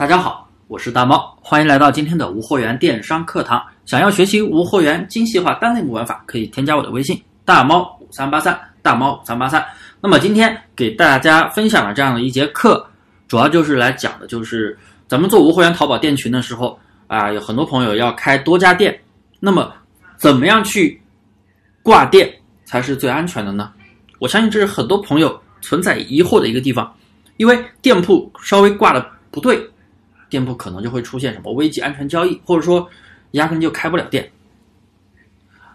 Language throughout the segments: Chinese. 大家好，我是大猫，欢迎来到今天的无货源电商课堂。想要学习无货源精细化单类目玩法，可以添加我的微信大猫5383，大猫5383。那么今天给大家分享了这样的一节课，主要就是来讲的就是咱们做无货源淘宝店群的时候啊，有很多朋友要开多家店，那么怎么样去挂店才是最安全的呢？我相信这是很多朋友存在疑惑的一个地方，因为店铺稍微挂的不对，店铺可能就会出现什么危机安全交易，或者说压根就开不了店。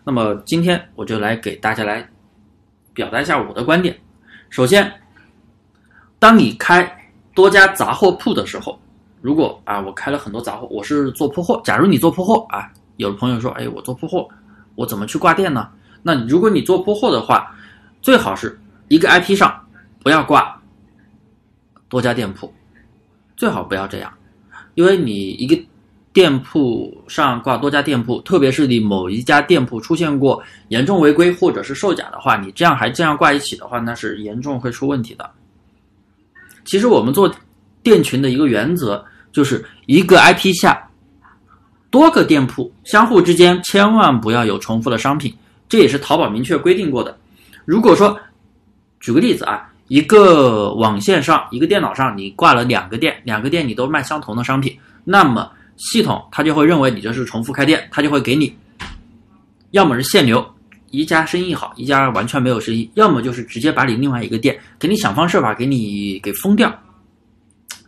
那么今天我就来给大家来表达一下我的观点。首先，当你开多家杂货铺的时候，如果我开了很多杂货，我是做铺货，假如你做铺货有的朋友说我做铺货，我怎么去挂店呢？那如果你做铺货的话，最好是一个 IP 上不要挂多家店铺，最好不要这样。因为你一个店铺上挂多家店铺，特别是你某一家店铺出现过严重违规或者是售假的话，你这样还这样挂一起的话，那是严重会出问题的。其实我们做店群的一个原则就是一个 IP 下多个店铺相互之间千万不要有重复的商品，这也是淘宝明确规定过的。如果说举个例子一个网线上，一个电脑上你挂了两个店你都卖相同的商品，那么系统它就会认为你这是重复开店，它就会给你要么是限流，一家生意好一家完全没有生意，要么就是直接把你另外一个店给你想方设法给你给封掉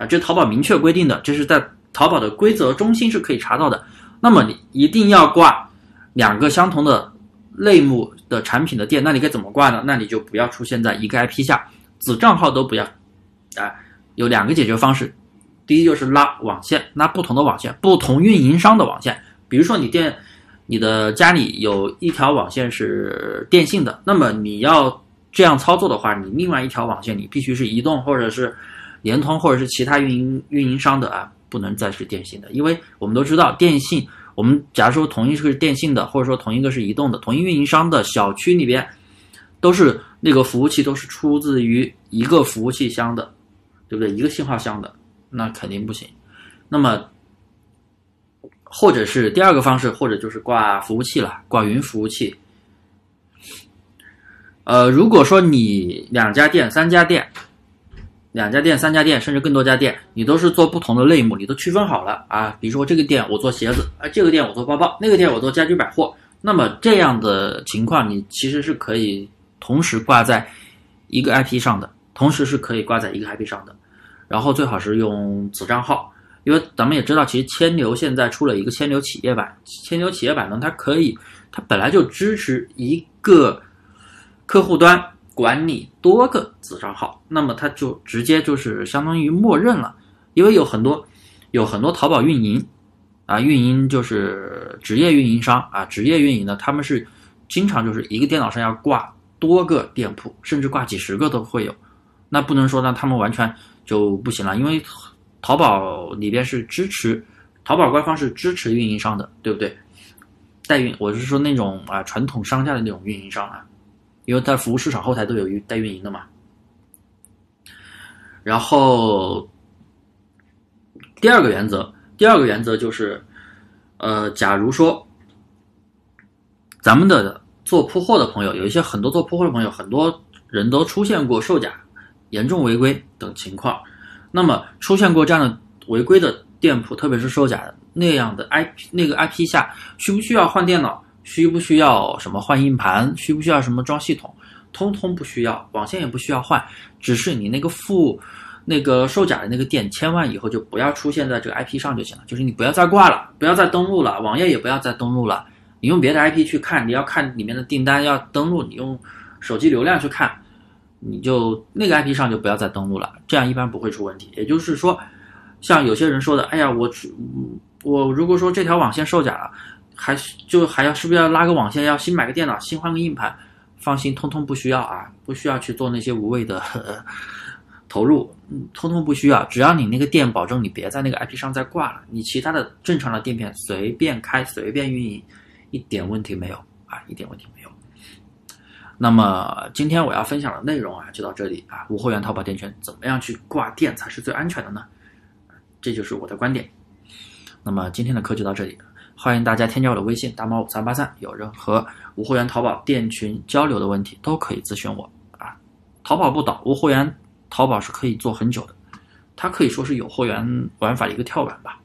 这淘宝明确规定的，这是在淘宝的规则中心是可以查到的。那么你一定要挂两个相同的类目的产品的店，那你该怎么挂呢？那你就不要出现在一个 IP 下，子账号都不要有两个解决方式。第一就是拉网线，拉不同的网线，不同运营商的网线。比如说你的家里有一条网线是电信的，那么你要这样操作的话，你另外一条网线你必须是移动或者是联通或者是其他运营商的不能再是电信的。因为我们都知道电信，我们假如说同一个是电信的，或者说同一个是移动的，同一运营商的小区里边都是那个服务器都是出自于一个服务器箱的，对不对？一个信号箱的，那肯定不行。那么或者是第二个方式，或者就是挂服务器了，挂云服务器。如果说你两家店、三家店甚至更多家店，你都是做不同的类目，你都区分好了比如说这个店我做鞋子这个店我做包包，那个店我做家居百货，那么这样的情况你其实是可以同时挂在一个 IP 上的，然后最好是用子账号。因为咱们也知道，其实千流现在出了一个千流企业版，千流企业版呢，它本来就支持一个客户端管理多个子账号，那么它就直接就是相当于默认了。因为有很多淘宝运营就是职业运营商职业运营的，他们是经常就是一个电脑上要挂多个店铺，甚至挂几十个都会有，那不能说呢他们完全就不行了，因为淘宝里边是支持，淘宝官方是支持运营商的，对不对？代运，我是说那种传统商家的那种运营商因为在服务市场后台都有代运营的嘛。然后第二个原则就是假如说咱们的做铺货的朋友，有一些很多做铺货的朋友，很多人都出现过售假、严重违规等情况。那么出现过这样的违规的店铺，特别是售假的那样的 IP 下，需不需要换电脑？需不需要什么换硬盘？需不需要什么装系统？通通不需要，网线也不需要换，只是你那个售假的那个店，千万以后就不要出现在这个 IP 上就行了，就是你不要再挂了，不要再登录了，网页也不要再登录了。你用别的 IP 去看，你要看里面的订单要登录，你用手机流量去看，你就那个 IP 上就不要再登录了，这样一般不会出问题。也就是说，像有些人说的，我如果说这条网线售假了，是不是要拉个网线，要新买个电脑，新换个硬盘？放心，通通不需要不需要去做那些无谓的投入，通通不需要。只要你那个店保证你别在那个 IP 上再挂了，你其他的正常的店面随便开随便运营，一点问题没有一点问题没有。那么今天我要分享的内容就到这里无货源淘宝店群怎么样去挂店才是最安全的呢？这就是我的观点。那么今天的课就到这里，欢迎大家添加我的微信大猫5383，有任何无货源淘宝店群交流的问题都可以咨询我啊。淘宝不倒，无货源淘宝是可以做很久的，它可以说是有货源玩法的一个跳板吧。